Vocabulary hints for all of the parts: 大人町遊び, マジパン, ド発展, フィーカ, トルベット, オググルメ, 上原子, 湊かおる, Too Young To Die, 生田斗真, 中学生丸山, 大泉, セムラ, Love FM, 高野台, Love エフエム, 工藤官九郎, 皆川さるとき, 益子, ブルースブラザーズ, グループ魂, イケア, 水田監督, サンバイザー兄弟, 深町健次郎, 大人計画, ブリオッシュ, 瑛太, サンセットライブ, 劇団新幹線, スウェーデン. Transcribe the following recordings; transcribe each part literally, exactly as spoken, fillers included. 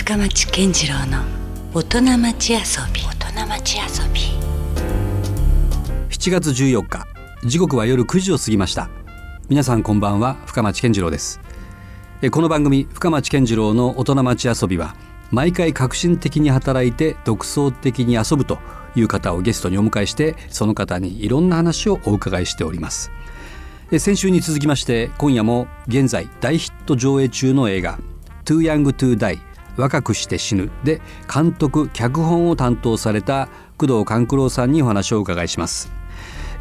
深町健次郎の大人町遊び。大人町遊び。しちがつじゅうよっか、時刻は夜くじを過ぎました。皆さんこんばんは、深町健次郎です。この番組深町健次郎の大人町遊びは、毎回革新的に働いて独創的に遊ぶという方をゲストにお迎えして、その方にいろんな話をお伺いしております。先週に続きまして、今夜も現在大ヒット上映中の映画 Too Young To Die 若くして死ぬで監督・脚本を担当された工藤官九郎さんにお話をお伺いします。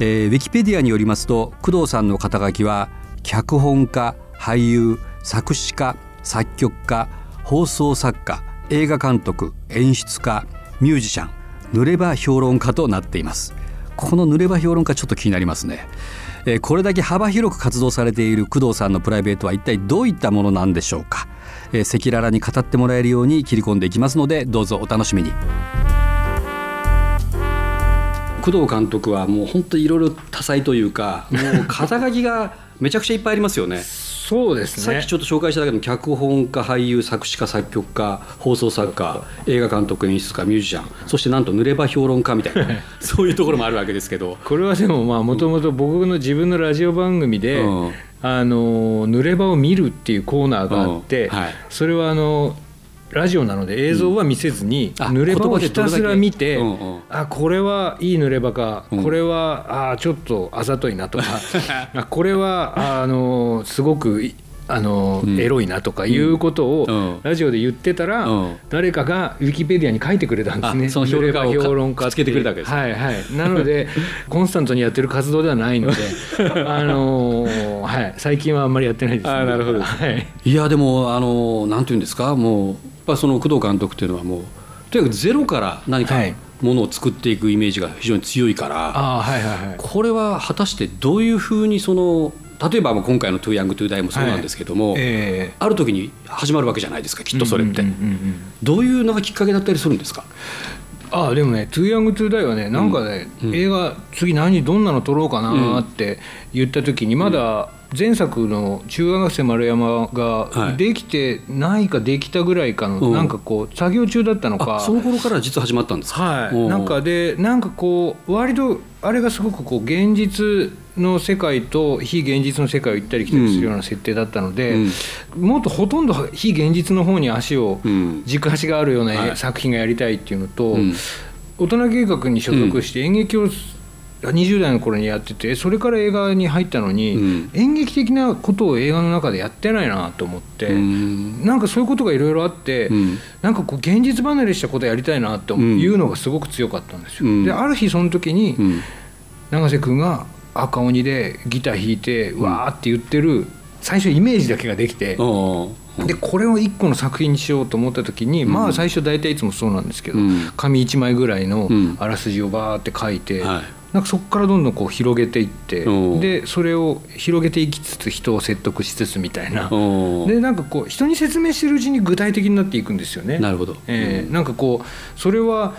えー、ウィキペディアによりますと、工藤さんの肩書きは脚本家、俳優、作詞家、作曲家、放送作家、映画監督、演出家、ミュージシャン、濡れ場評論家となっています。この濡れ場評論家、ちょっと気になりますね。えー、これだけ幅広く活動されている工藤さんのプライベートは一体どういったものなんでしょうか。えー、赤裸々に語ってもらえるように切り込んでいきますので、どうぞお楽しみに。工藤監督はもう本当にいろいろ多彩というか、もう肩書きがめちゃくちゃいっぱいありますよね。そうですね。さっきちょっと紹介しただけど、脚本家、俳優、作詞家、作曲家、放送作家、映画監督、演出家、ミュージシャン、そしてなんと濡れ場評論家みたいなそういうところもあるわけですけどこれはでもまあ、もともと僕の自分のラジオ番組で、うん、あの濡れ場を見るっていうコーナーがあって、うんはい、それはあのラジオなので映像は見せずに、濡れ場をひたすら見て、あ、これはいい濡れ場か、これはあちょっとあざといなとか、これはあのすごくあのエロいなとかいうことをラジオで言ってたら、誰かがウィキペディアに書いてくれたんですね。その評論家を評論家つけてくれたわけです。はいはい。なのでコンスタントにやってる活動ではないので、あのーはい、最近はあんまりやってないですね。あ、なるほど。はい、いやでもあのなんていうんですか、もうやっぱその工藤監督っていうのは、もうとにかくゼロから何かものを作っていくイメージが非常に強いから、はいはいはいはい、これは果たしてどういうふうに、その例えば今回の Too Young To Die もそうなんですけども、はいえー、ある時に始まるわけじゃないですか、きっとそれって、うんうんうんうん、どういうのがきっかけだったりするんですか。ああ、でもね Too Young To Die はね、なんかね、うん、映画次何どんなの撮ろうかなって言った時に、まだ前作の中学生丸山ができてないかできたぐらいかの、はい、なんかこう作業中だったのか、その頃から実は始まったんですか。はい、なんかでなんかこう割とあれがすごくこう現実の世界と非現実の世界を行ったり来たりするような設定だったので、うん、もっとほとんど非現実の方に足を、うん、軸足があるような、はい、作品がやりたいっていうのと、うん、大人計画に所属して演劇を、うんにじゅうだいの頃にやってて、それから映画に入ったのに、うん、演劇的なことを映画の中でやってないなと思って、うん、なんかそういうことがいろいろあって、うん、なんかこう現実離れしたことやりたいなというのがすごく強かったんですよ。うん、である日その時に、うん、長瀬くんが赤鬼でギター弾いて、うん、わーって言ってる最初イメージだけができて、うん、でこれを一個の作品にしようと思った時に、うん、まあ最初大体いつもそうなんですけど、うん、紙一枚ぐらいのあらすじをバーって書いて、うんはい、なんかそこからどんどんこう広げていって、でそれを広げていきつつ人を説得しつつみたいな、でなんかこう人に説明してるうちに具体的になっていくんですよね。なるほど。えー、なんかこうそれは、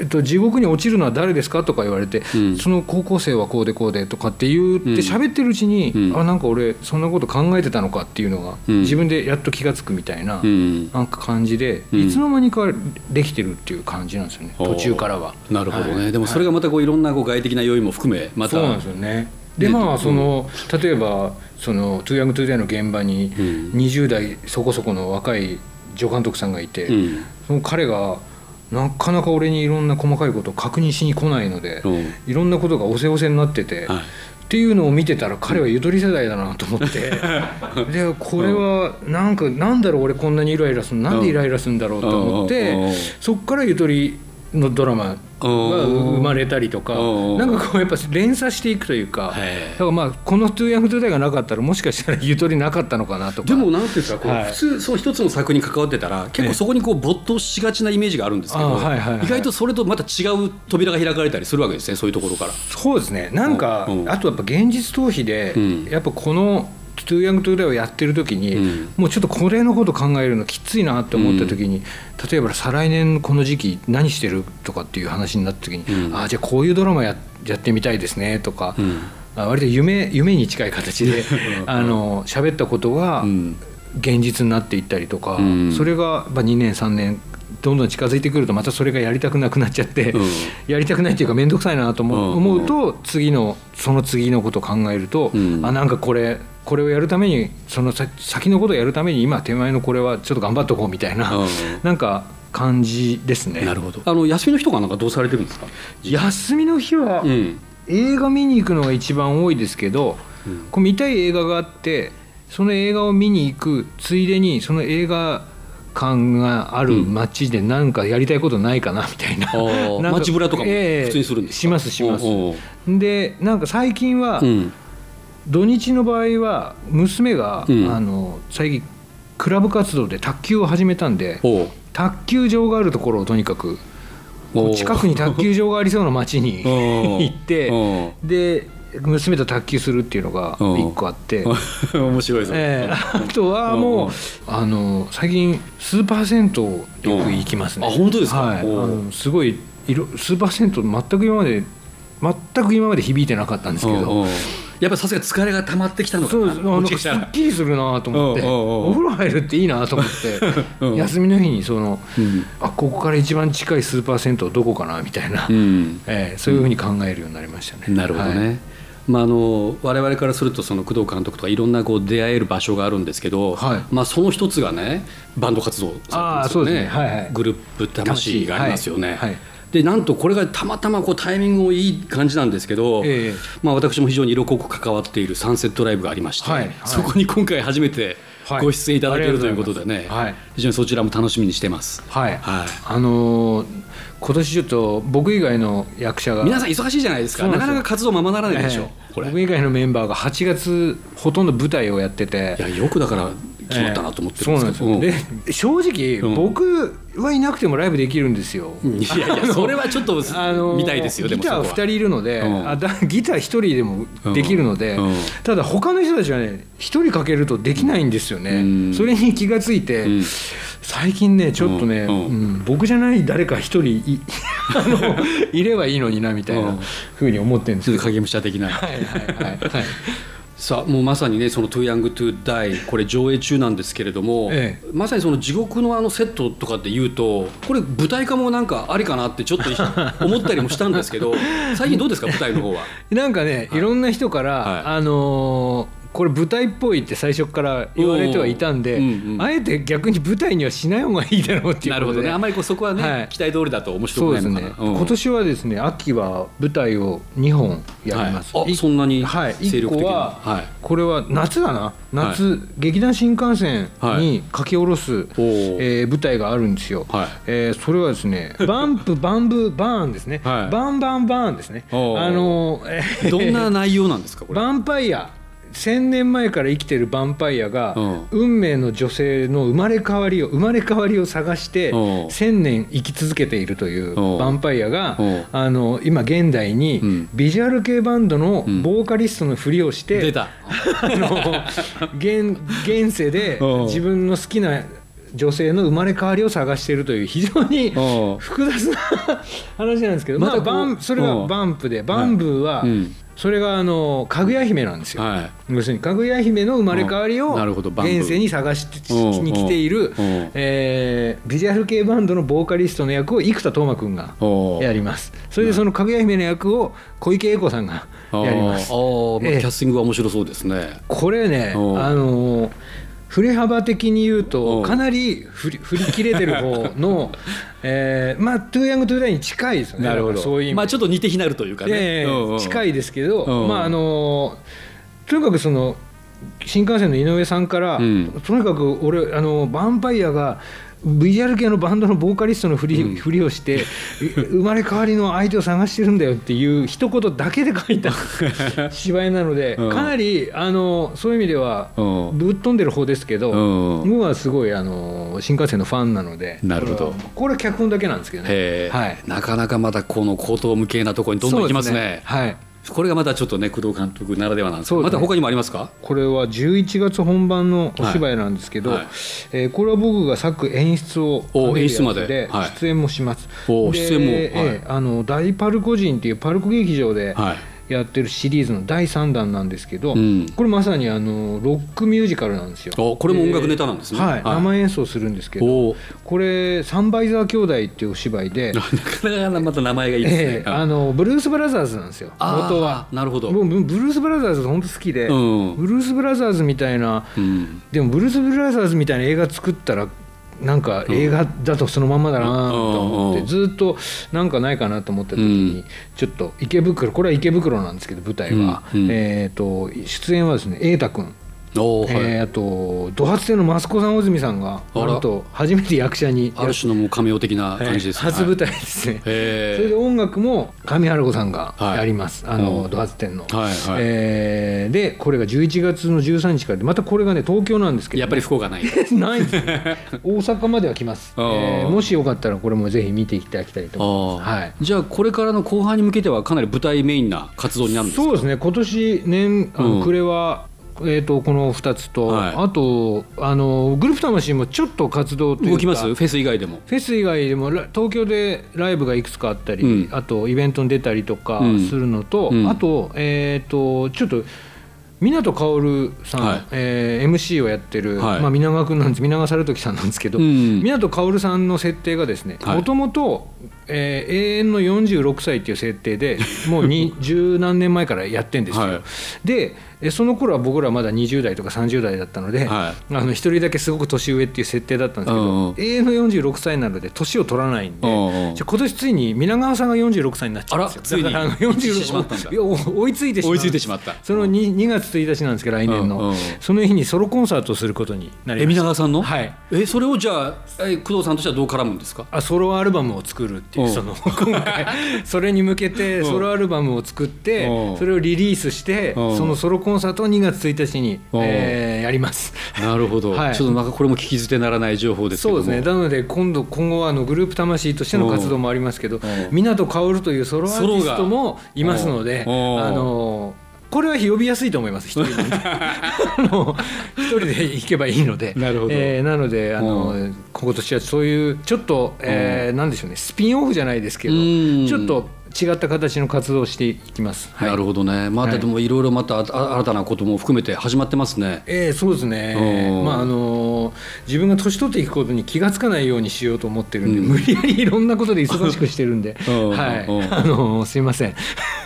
えっと、地獄に落ちるのは誰ですかとか言われて、うん、その高校生はこうでこうでとかって言って喋ってるうちに、うん、あ、なんか俺そんなこと考えてたのかっていうのが、うん、自分でやっと気がつくみたいな、うん、なんか感じで、うん、いつの間にかできてるっていう感じなんですよね、途中からは。なるほどね。はい、でもそれがまたこういろんなこう外的な要因も含め、またそうなんですよね。でまあその、うん、例えばその Too Young To Die の現場ににじゅうだいそこそこの若い助監督さんがいて、うん、その彼がなかなか俺にいろんな細かいことを確認しに来ないので、うん、いろんなことがおせおせになってて、はい、っていうのを見てたら、彼はゆとり世代だなと思ってでこれはなんかなんだろう、俺こんなにイライラするのなんでイライラするんだろうと思って、そっからゆとりのドラマが生まれたりとか、なんかこうやっぱ連鎖していくというか、だからまあこの Too Young To Die がなかったら、もしかしたらゆとりなかったのかなとか。でもなんていうかこう、はい、普通そう一つの作品に関わってたら結構そこにこう没頭しがちなイメージがあるんですけど、はいはいはい、意外とそれとまた違う扉が開かれたりするわけですね、そういうところから。そうですね。なんかあとやっぱ現実逃避で、うん、やっぱこのToo Young To Dieをやってる時に、うん、もうちょっとこれのこと考えるのきついなって思った時に、うん、例えば再来年この時期何してるとかっていう話になった時に、うん、あ、じゃあこういうドラマ や, やってみたいですねとか、うん、割と 夢, 夢に近い形であの喋ったことが、うん、現実になっていったりとか、うん、それがにねんさんねんどんどん近づいてくるとまたそれがやりたくなくなっちゃって、うん、やりたくないっていうか面倒くさいなと思うと、うん、次のその次のことを考えると、うん、あなんかこれこれをやるためにその先のことをやるために今手前のこれはちょっと頑張っとこうみたいな、うん、なんか感じですね。なるほど。あの休みの日とかなんかどうされてるんですか？休みの日は、うん、映画見に行くのが一番多いですけど、うん、こう見たい映画があってその映画を見に行くついでにその映画館がある街で何かやりたいことないかなみたいな、うん、なんか街ぶらとかも普通にするんですか？えー、しますします。おうおう。でなんか最近は、うん土日の場合は娘が、うん、あの最近クラブ活動で卓球を始めたんで卓球場があるところをとにかく近くに卓球場がありそうな町に行ってで娘と卓球するっていうのがいっこあって面白いぞ、えー、あとはもうあの最近スーパー銭湯よく行きますね。あ本当ですか？はい、あのすごい色スーパー銭湯全く今まで全く今まで響いてなかったんですけどやっぱさすが疲れが溜まってきたのかな。そうなんかすっきりするなと思っておうおうおうお風呂入るっていいなと思って休みの日にその、うん、あここから一番近いスーパー銭湯どこかなみたいな、うんえー、そういうふうに考えるようになりましたね、うん、なるほどね、はい。まあ、あの我々からするとその工藤監督とかいろんなこう出会える場所があるんですけど、はいまあ、その一つがねバンド活動されてるんですよね。あそうですね、はいはい、グループ魂がありますよね、はいはいでなんとこれがたまたまこうタイミングもいい感じなんですけど、ええまあ、私も非常に色濃く関わっているサンセットライブがありまして、はいはい、そこに今回初めてご出演いただける、はい、ということでね、はい、非常にそちらも楽しみにしてます、はいはいあのー、今年ちょっと僕以外の役者が皆さん忙しいじゃないですか。なかなか活動ままならないでしょ、ええ、これ僕以外のメンバーがはちがつほとんど舞台をやってていやよくだから決まったなと思ってるんですけど、えー、そうなんですよ。で正直、うん、僕はいなくてもライブできるんですよ。いやいやそれはちょっと見たいですよ。でもギターふたりいるので、うん、あだギターひとりでもできるので、うんうん、ただ他の人たちはねひとりかけるとできないんですよね、うん、それに気がついて、うん、最近ねちょっとね、うんうん、僕じゃない誰かひとり い, あのいればいいのになみたいな風に思ってるんですけど影武者的なはいはいはい、はいさあもうまさにねその Too Young To Die これ上映中なんですけれども、ええ、まさにその地獄のあのセットとかっていうとこれ舞台化もなんかありかなってちょっと思ったりもしたんですけど最近どうですか舞台の方は？なんかね、はい、いろんな人から、はい、あのーこれ舞台っぽいって最初から言われてはいたんで、うんうん、あえて逆に舞台にはしない方がいいだろうっていうことでなるほどねあまりこうそこはね、はい、期待通りだと面白くないのかな。そうですね、うん、今年はですね秋は舞台をにほんやります、はい、あそんなに精力的な、はい、いっこは、はい、これは夏だな夏、はい、劇団新幹線に書き下ろす、はいえー、舞台があるんですよ、はいえー、それはですねバンプバンブバーンですね、はい、バンバンバーンですね、あのー、どんな内容なんですかこれ？バンパイアせんねんまえから生きてるヴァンパイアが運命の女性の生まれ変わりを生まれ変わりを探してせんねん生き続けているというヴァンパイアがあの今現代にビジュアル系バンドのボーカリストのふりをして出たあの 現, 現世で自分の好きな女性の生まれ変わりを探しているという非常に複雑な話なんですけど、まあ、バンそれがバンプでバンブーはそれがあのかぐや姫なんですよ、はい、要するにかぐや姫の生まれ変わりを現世に探しに来ている、えー、ビジュアル系バンドのボーカリストの役を生田斗真くんがやります。それでそのかぐや姫の役を小池栄子さんがやります。ああ、まあ、キャスティングは面白そうですね。これねあのー振れ幅的に言うとかなり振 り, 振り切れてる方のえまあトゥーヤングトゥーダイに近いですよね。なるほど、そういう意味まあちょっと似て非なるというかね、近いですけど、まああのとにかくその新幹線の井上さんからとにかく俺あのヴァンパイアがビジュアル系のバンドのボーカリストのふ り,、うん、ふりをして生まれ変わりの相手を探してるんだよっていう一言だけで書いた芝居なのでかなりあのそういう意味ではぶっ飛んでる方ですけど僕はすごいあの新幹線のファンなので。なるほど、これは脚本だけなんですけどね、はい、なかなかまだこの荒唐無稽なところにどんどん行きます ね, ですね、はい、これがまたちょっとね工藤監督ならではなんですけど、ね、また他にもありますか？これはじゅういちがつ本番のお芝居なんですけど、はいはいえー、これは僕が作演出を演出まで出演もします、はい、で出演も、はいえー、あの大パルコ人っていうパルコ劇場で、はいやってるシリーズのだいさんだんなんですけど、うん、これまさにあのロックミュージカルなんですよ。これも音楽ネタなんですね、えーはい、生演奏するんですけど、これサンバイザー兄弟っていうお芝居でなかなかまた名前がいいですね、えー、あのブルースブラザーズなんですよ元は。なるほど。もうブルースブラザーズ本当好きで、うん、ブルースブラザーズみたいな、うん、でもブルースブラザーズみたいな映画作ったらなんか映画だとそのままだなと思って、ずっとなんかないかなと思った時にちょっと池袋、これは池袋なんですけど舞台は、えと出演はですね瑛太君、えあとド発展の益子さん、大泉さんがなんと初めて役者にある種のもうカメオ的な感じです、初舞台ですね。それで音楽も上原子さんがやります、あのド発展の。えでこれがじゅういちがつのじゅうさんにちからで、またこれがね東京なんですけど、やっぱり福岡ないないですね、大阪までは来ます。えもしよかったらこれもぜひ見ていただきたいと思います。はい。じゃあこれからの後半に向けてはかなり舞台メインな活動になるんですか。そうですね、今年年暮れはえー、とこのふたつと、はい、あとあのグループ魂もちょっと活動というか動きます。フェス以外でもフェス以外でも東京でライブがいくつかあったり、うん、あとイベントに出たりとかするのと、うん、あとえっ、ー、とちょっと湊かおるさん、はい、えー、エムシー をやってる、はい、まあ、皆川君なんです、皆川さるときさんなんですけど、うん、湊かおるさんの設定がですね、もともと永遠のよんじゅうろくさいっていう設定でもうに 十何年前からやってんですよ、はい、でその頃は僕らまだにじゅうだいとかさんじゅうだいだったので、はい、あの一人だけすごく年上っていう設定だったんですけど、永遠のよんじゅうろくさいなので年を取らないんで、じゃ今年ついに皆川さんがよんじゅうろくさいになっちゃうんですよ。あら、ついにだからよんじゅうろく追いついてしまった。その にがつついたちなんですけど来年のその日にソロコンサートをすることになりました。え皆川さんの、はい、えそれをじゃあ工藤さんとしてはどう絡むんですか。あソロアルバムを作るっていう、その今回それに向けてソロアルバムを作ってそれをリリースして、そのソロコンサートコンサートをにがつついたちに、えー、やります。なるほど、はい、ちょっとなんかこれも聞き捨てならない情報ですけども。そうですね、なので今度今後はあのグループ魂としての活動もありますけど、湊かおるというソロアーティストもいますので、あのこれは呼びやすいと思います。一 人, 人で行けばいいので。なるほど、えー、なのであの、うん、今年はそういうちょっと、えー、なんでしょうね、スピンオフじゃないですけどちょっと違った形の活動をしていきます、はい、なるほどね。またでもいろいろまた新たなことも含めて始まってますね、はい、えー、そうですね、まああのー、自分が年取っていくことに気がつかないようにしようと思ってるんで、うん、無理やりいろんなことで忙しくしてるんで、はい、あのー、すいません。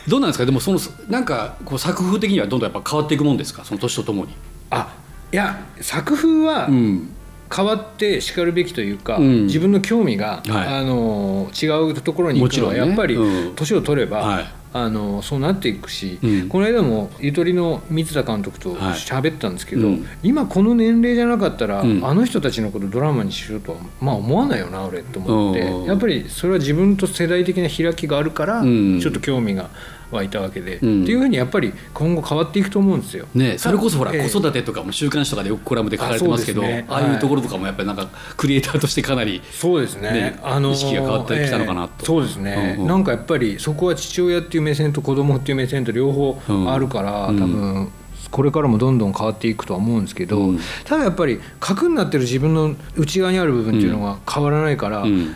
どうなんですか、でもそのなんかこう作風的にはどんどんやっぱ変わっていくもんですか、その年とともに。あいや作風は、うん、変わってしかるべきというか、うん、自分の興味が、はい、あの違うところに行くのはやっぱり年を取れば、はい、あのそうなっていくし、うん、この間もゆとりの水田監督と喋ったんですけど、はい、うん、今この年齢じゃなかったら、うん、あの人たちのことドラマにしようとは、まあ、思わないよな俺と思って、うん、やっぱりそれは自分と世代的な開きがあるから、うん、ちょっと興味がはいたわけで、うん、っていうふうにやっぱり今後変わっていくと思うんですよ、ね、それこそほら、えー、子育てとかも週刊誌とかでよくコラムで書かれてますけど、 あ, あ,、ね、はい、ああいうところとかもやっぱりなんかクリエイターとしてかなり、ね、そうですね、あのー、意識が変わってきたのかなと、えー、そうですね、うんうん、なんかやっぱりそこは父親っていう目線と子供っていう目線と両方あるから、うん、多分これからもどんどん変わっていくとは思うんですけど、うん、ただやっぱり核になってる自分の内側にある部分っていうのが変わらないから、うんうん、違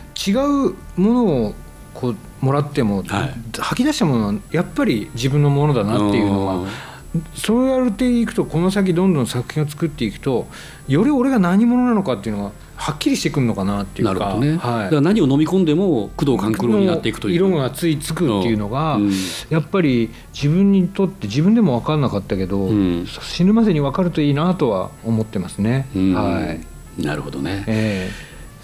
うものをこうもらっても、はい、吐き出したものはやっぱり自分のものだなっていうのは、そうやっていくとこの先どんどん作品を作っていくと、より俺が何者なのかっていうのがはっきりしてくるのかなっていうか、なるほど、ね、はい、だから何を飲み込んでも工藤官九郎になっていくという色がついつくっていうのが、うん、やっぱり自分にとって自分でも分からなかったけど、うん、死ぬまでに分かるといいなとは思ってますね、うん、はい、なるほどね、えー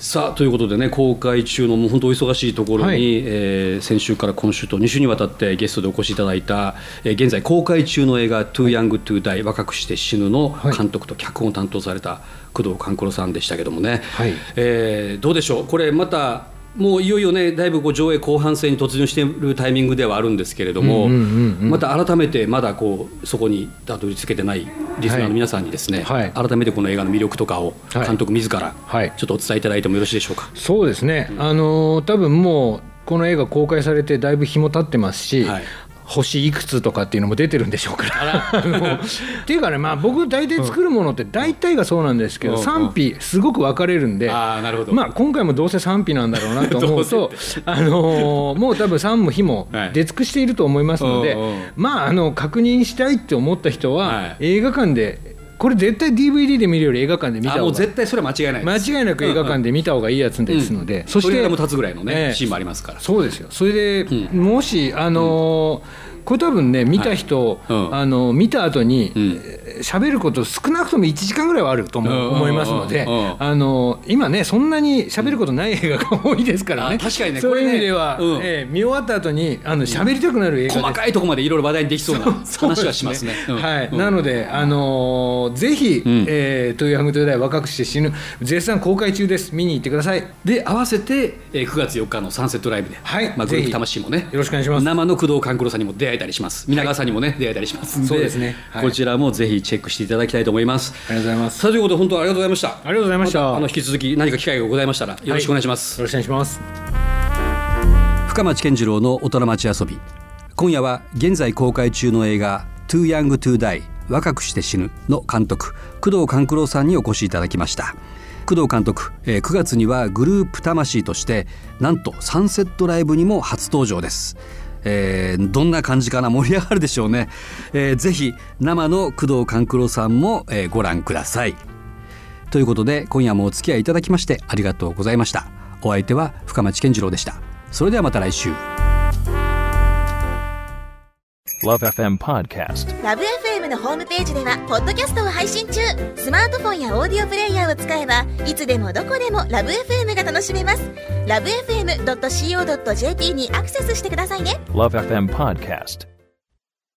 さあということでね、公開中のもう本当お忙しいところに、はい、えー、先週から今週とに週にわたってゲストでお越しいただいた、えー、現在公開中の映画 Too Young To Die 若くして死ぬの監督と脚本を担当された工藤官九郎さんでしたけどもね、はい、えー、どうでしょう、これまたもういよいよね、だいぶこう上映後半戦に突入しているタイミングではあるんですけれども、うんうんうんうん、また改めてまだこうそこにたどり着けてないリスナーの皆さんにですね、はいはい、改めてこの映画の魅力とかを監督自らちょっとお伝えいただいてもよろしいでしょうか。はいはい、そうですね、あのー、多分もうこの映画公開されてだいぶ日も経ってますし、はい、星いくつとかっていうのも出てるんでしょうからっていうかね、まあ、僕大体作るものって大体がそうなんですけど、うん、賛否すごく分かれるんで、うん、あ、なるほど、まあ、今回もどうせ賛否なんだろうなと思うとあのー、もう多分賛も非も出尽くしていると思いますので、はい、まあ、あの確認したいって思った人は、はい、映画館でこれ絶対 ディーブイディー で見るより映画館で見た方が、あ、もう絶対それは間違いないです、間違いなく映画館で見た方がいいやつですので、うんうん、そしてトイレも立つぐらいの、ね、えー、シーンもありますから、そうですよ。それで、うん、もしあのー、これ多分ね見た人、はい、うん、あのー、見た後に喋、うん、ること少なくともいちじかんぐらいはあると思、うん、思いますので、うん、あのー、今ねそんなに喋ることない映画が多いですからね、うん、確かにね、そういう意味では、うん、えー、見終わった後にあの喋りたくなる映画です、うん、細かいところまでいろいろ話題にできそうな話はしますね、うん、はい、うん、なのであのーぜひ、うん、えー、Too Young To Die若くして死ぬ絶賛公開中です、見に行ってください。で合わせて、えー、くがつよっかのサンセットライブで、はい、まあ、グループ魂もね、よろしくお願いします。生の工藤官九郎さんにも出会えたりします、皆川さんにもね、はい、出会えたりします。そうですね、はい、こちらもぜひチェックしていただきたいと思います。ありがとうございます。さあ、ということで本当ありがとうございました。ありがとうございました。またあの引き続き何か機会がございましたらよろしくお願いします、はい、よろしくお願いします。深町健次郎の大人町遊び、今夜は現在公開中の映画 Too Young To Die若くして死ぬの監督工藤官九郎さんにお越しいただきました。工藤監督、えー、くがつにはグループ魂としてなんとサンセットライブにも初登場です。えー、どんな感じかな、盛り上がるでしょうね、えー、ぜひ生の工藤官九郎さんも、えー、ご覧ください。ということで今夜もお付き合いいただきましてありがとうございました。お相手は深町健次郎でした。それではまた来週。Love エフエム Podcast。 Love エフエム のホームページではポッドキャストを配信中。スマートフォンやオーディオプレイヤーを使えばいつでもどこでも Love エフエム が楽しめます。 ラブエフエムドットシーオードットジェーピー にアクセスしてくださいね。Love エフエム Podcast。